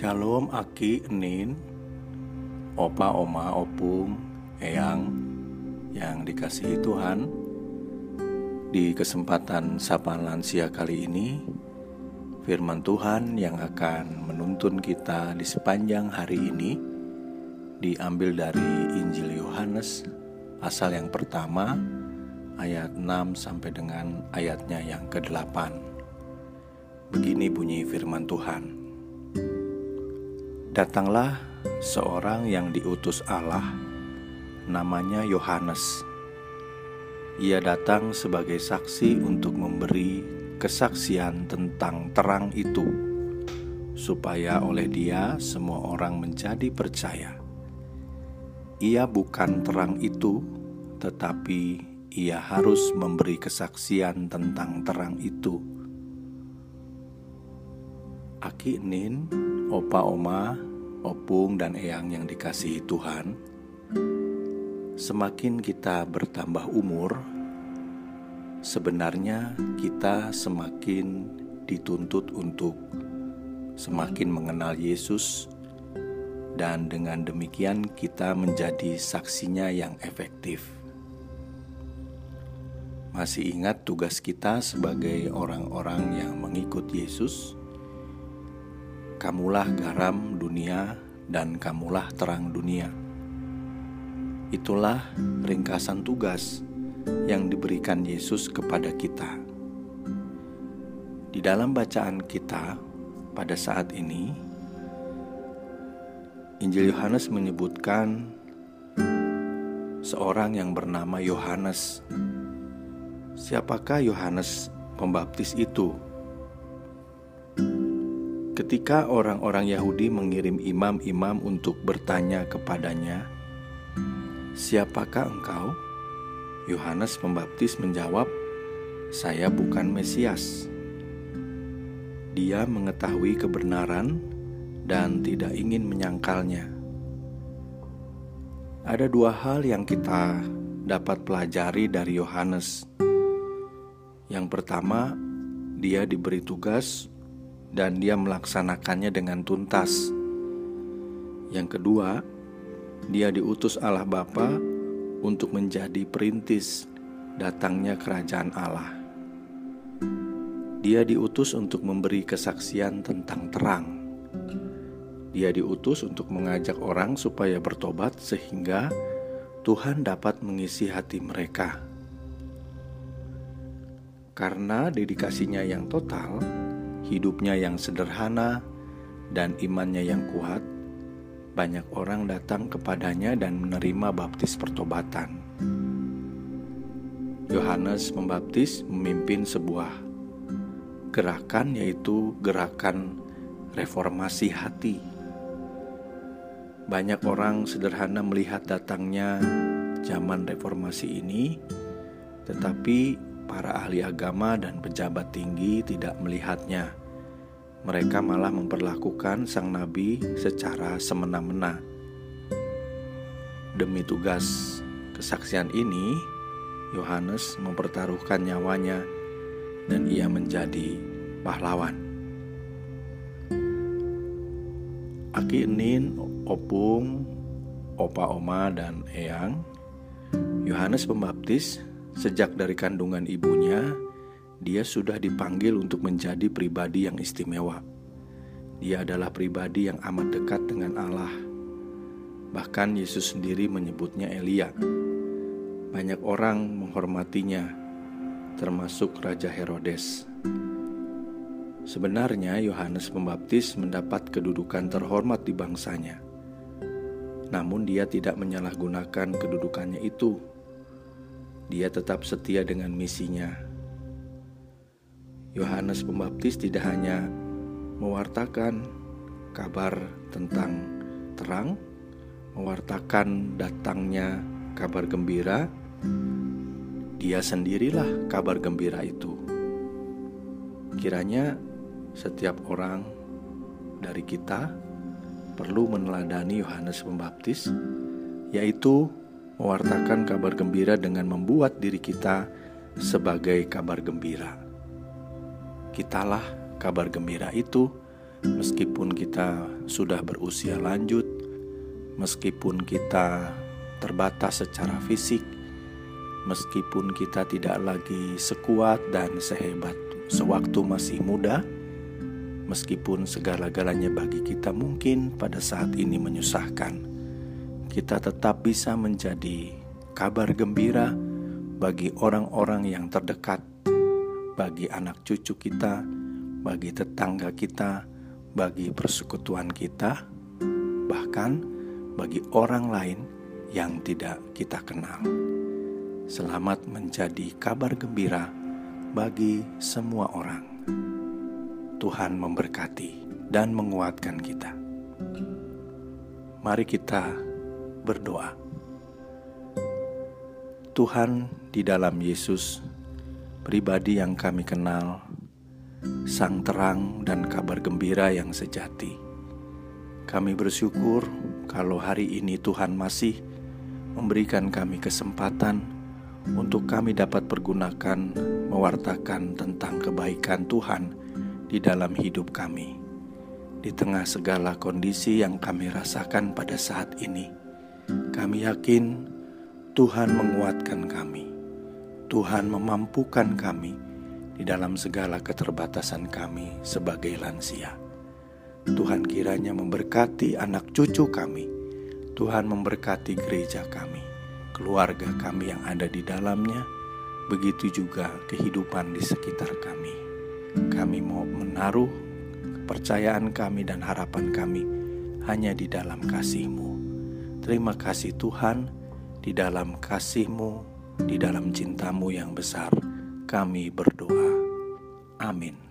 Shalom aki enin, opa oma opung, eyang yang dikasihi Tuhan. Di kesempatan sapaan lansia kali ini, firman Tuhan yang akan menuntun kita di sepanjang hari ini diambil dari Injil Yohanes pasal yang pertama ayat 6 sampai dengan ayatnya yang ke-8. Begini bunyi firman Tuhan. Datanglah seorang yang diutus Allah, namanya Yohanes. Ia datang sebagai saksi untuk memberi kesaksian tentang terang itu, supaya oleh dia semua orang menjadi percaya. Ia bukan terang itu, tetapi ia harus memberi kesaksian tentang terang itu. Aki enin, opa oma, opung dan eyang yang dikasihi Tuhan, semakin kita bertambah umur, sebenarnya kita semakin dituntut untuk semakin mengenal Yesus, dan dengan demikian kita menjadi saksinya yang efektif. Masih ingat tugas kita sebagai orang-orang yang mengikut Yesus? Kamulah garam dunia dan kamulah terang dunia. Itulah ringkasan tugas yang diberikan Yesus kepada kita. Di dalam bacaan kita pada saat ini, Injil Yohanes menyebutkan seorang yang bernama Yohanes. Siapakah Yohanes Pembaptis itu? Ketika orang-orang Yahudi mengirim imam-imam untuk bertanya kepadanya, "Siapakah engkau?" Yohanes Pembaptis menjawab, "Saya bukan Mesias." Dia mengetahui kebenaran dan tidak ingin menyangkalnya. Ada dua hal yang kita dapat pelajari dari Yohanes. Yang pertama, dia diberi tugas dan dia melaksanakannya dengan tuntas. Yang kedua, dia diutus Allah Bapa untuk menjadi perintis datangnya kerajaan Allah. Dia diutus untuk memberi kesaksian tentang terang. Dia diutus untuk mengajak orang supaya bertobat sehingga Tuhan dapat mengisi hati mereka. Karena dedikasinya yang total, hidupnya yang sederhana, dan imannya yang kuat, banyak orang datang kepadanya dan menerima baptis pertobatan. Yohanes Pembaptis memimpin sebuah gerakan, yaitu gerakan reformasi hati. Banyak orang sederhana melihat datangnya zaman reformasi ini, tetapi para ahli agama dan pejabat tinggi tidak melihatnya. Mereka malah memperlakukan sang nabi secara semena-mena. Demi tugas kesaksian ini, Yohanes mempertaruhkan nyawanya dan ia menjadi pahlawan. Aki enin, opung, opa oma dan eyang, Yohanes Pembaptis sejak dari kandungan ibunya, dia sudah dipanggil untuk menjadi pribadi yang istimewa. Dia adalah pribadi yang amat dekat dengan Allah. Bahkan Yesus sendiri menyebutnya Elia. Banyak orang menghormatinya, termasuk Raja Herodes. Sebenarnya Yohanes Pembaptis mendapat kedudukan terhormat di bangsanya. Namun dia tidak menyalahgunakan kedudukannya itu. Dia tetap setia dengan misinya. Yohanes Pembaptis tidak hanya mewartakan kabar tentang terang, mewartakan datangnya kabar gembira, dia sendirilah kabar gembira itu. Kiranya setiap orang dari kita perlu meneladani Yohanes Pembaptis, yaitu mewartakan kabar gembira dengan membuat diri kita sebagai kabar gembira. Kitalah kabar gembira itu meskipun kita sudah berusia lanjut, meskipun kita terbatas secara fisik, meskipun kita tidak lagi sekuat dan sehebat sewaktu masih muda, meskipun segala-galanya bagi kita mungkin pada saat ini menyusahkan, kita tetap bisa menjadi kabar gembira bagi orang-orang yang terdekat, bagi anak cucu kita, bagi tetangga kita, bagi persekutuan kita, bahkan bagi orang lain yang tidak kita kenal. Selamat menjadi kabar gembira bagi semua orang. Tuhan memberkati dan menguatkan kita. Mari kita berdoa. Tuhan, di dalam Yesus, pribadi yang kami kenal, sang terang dan kabar gembira yang sejati, kami bersyukur kalau hari ini Tuhan masih memberikan kami kesempatan untuk kami dapat pergunakan mewartakan tentang kebaikan Tuhan di dalam hidup kami, di tengah segala kondisi yang kami rasakan pada saat ini. Kami yakin Tuhan menguatkan kami, Tuhan memampukan kami di dalam segala keterbatasan kami sebagai lansia. Tuhan kiranya memberkati anak cucu kami, Tuhan memberkati gereja kami, keluarga kami yang ada di dalamnya, begitu juga kehidupan di sekitar kami. Kami mau menaruh kepercayaan kami dan harapan kami hanya di dalam kasih-Mu. Terima kasih Tuhan, di dalam kasih-Mu, di dalam cinta-Mu yang besar, kami berdoa. Amin.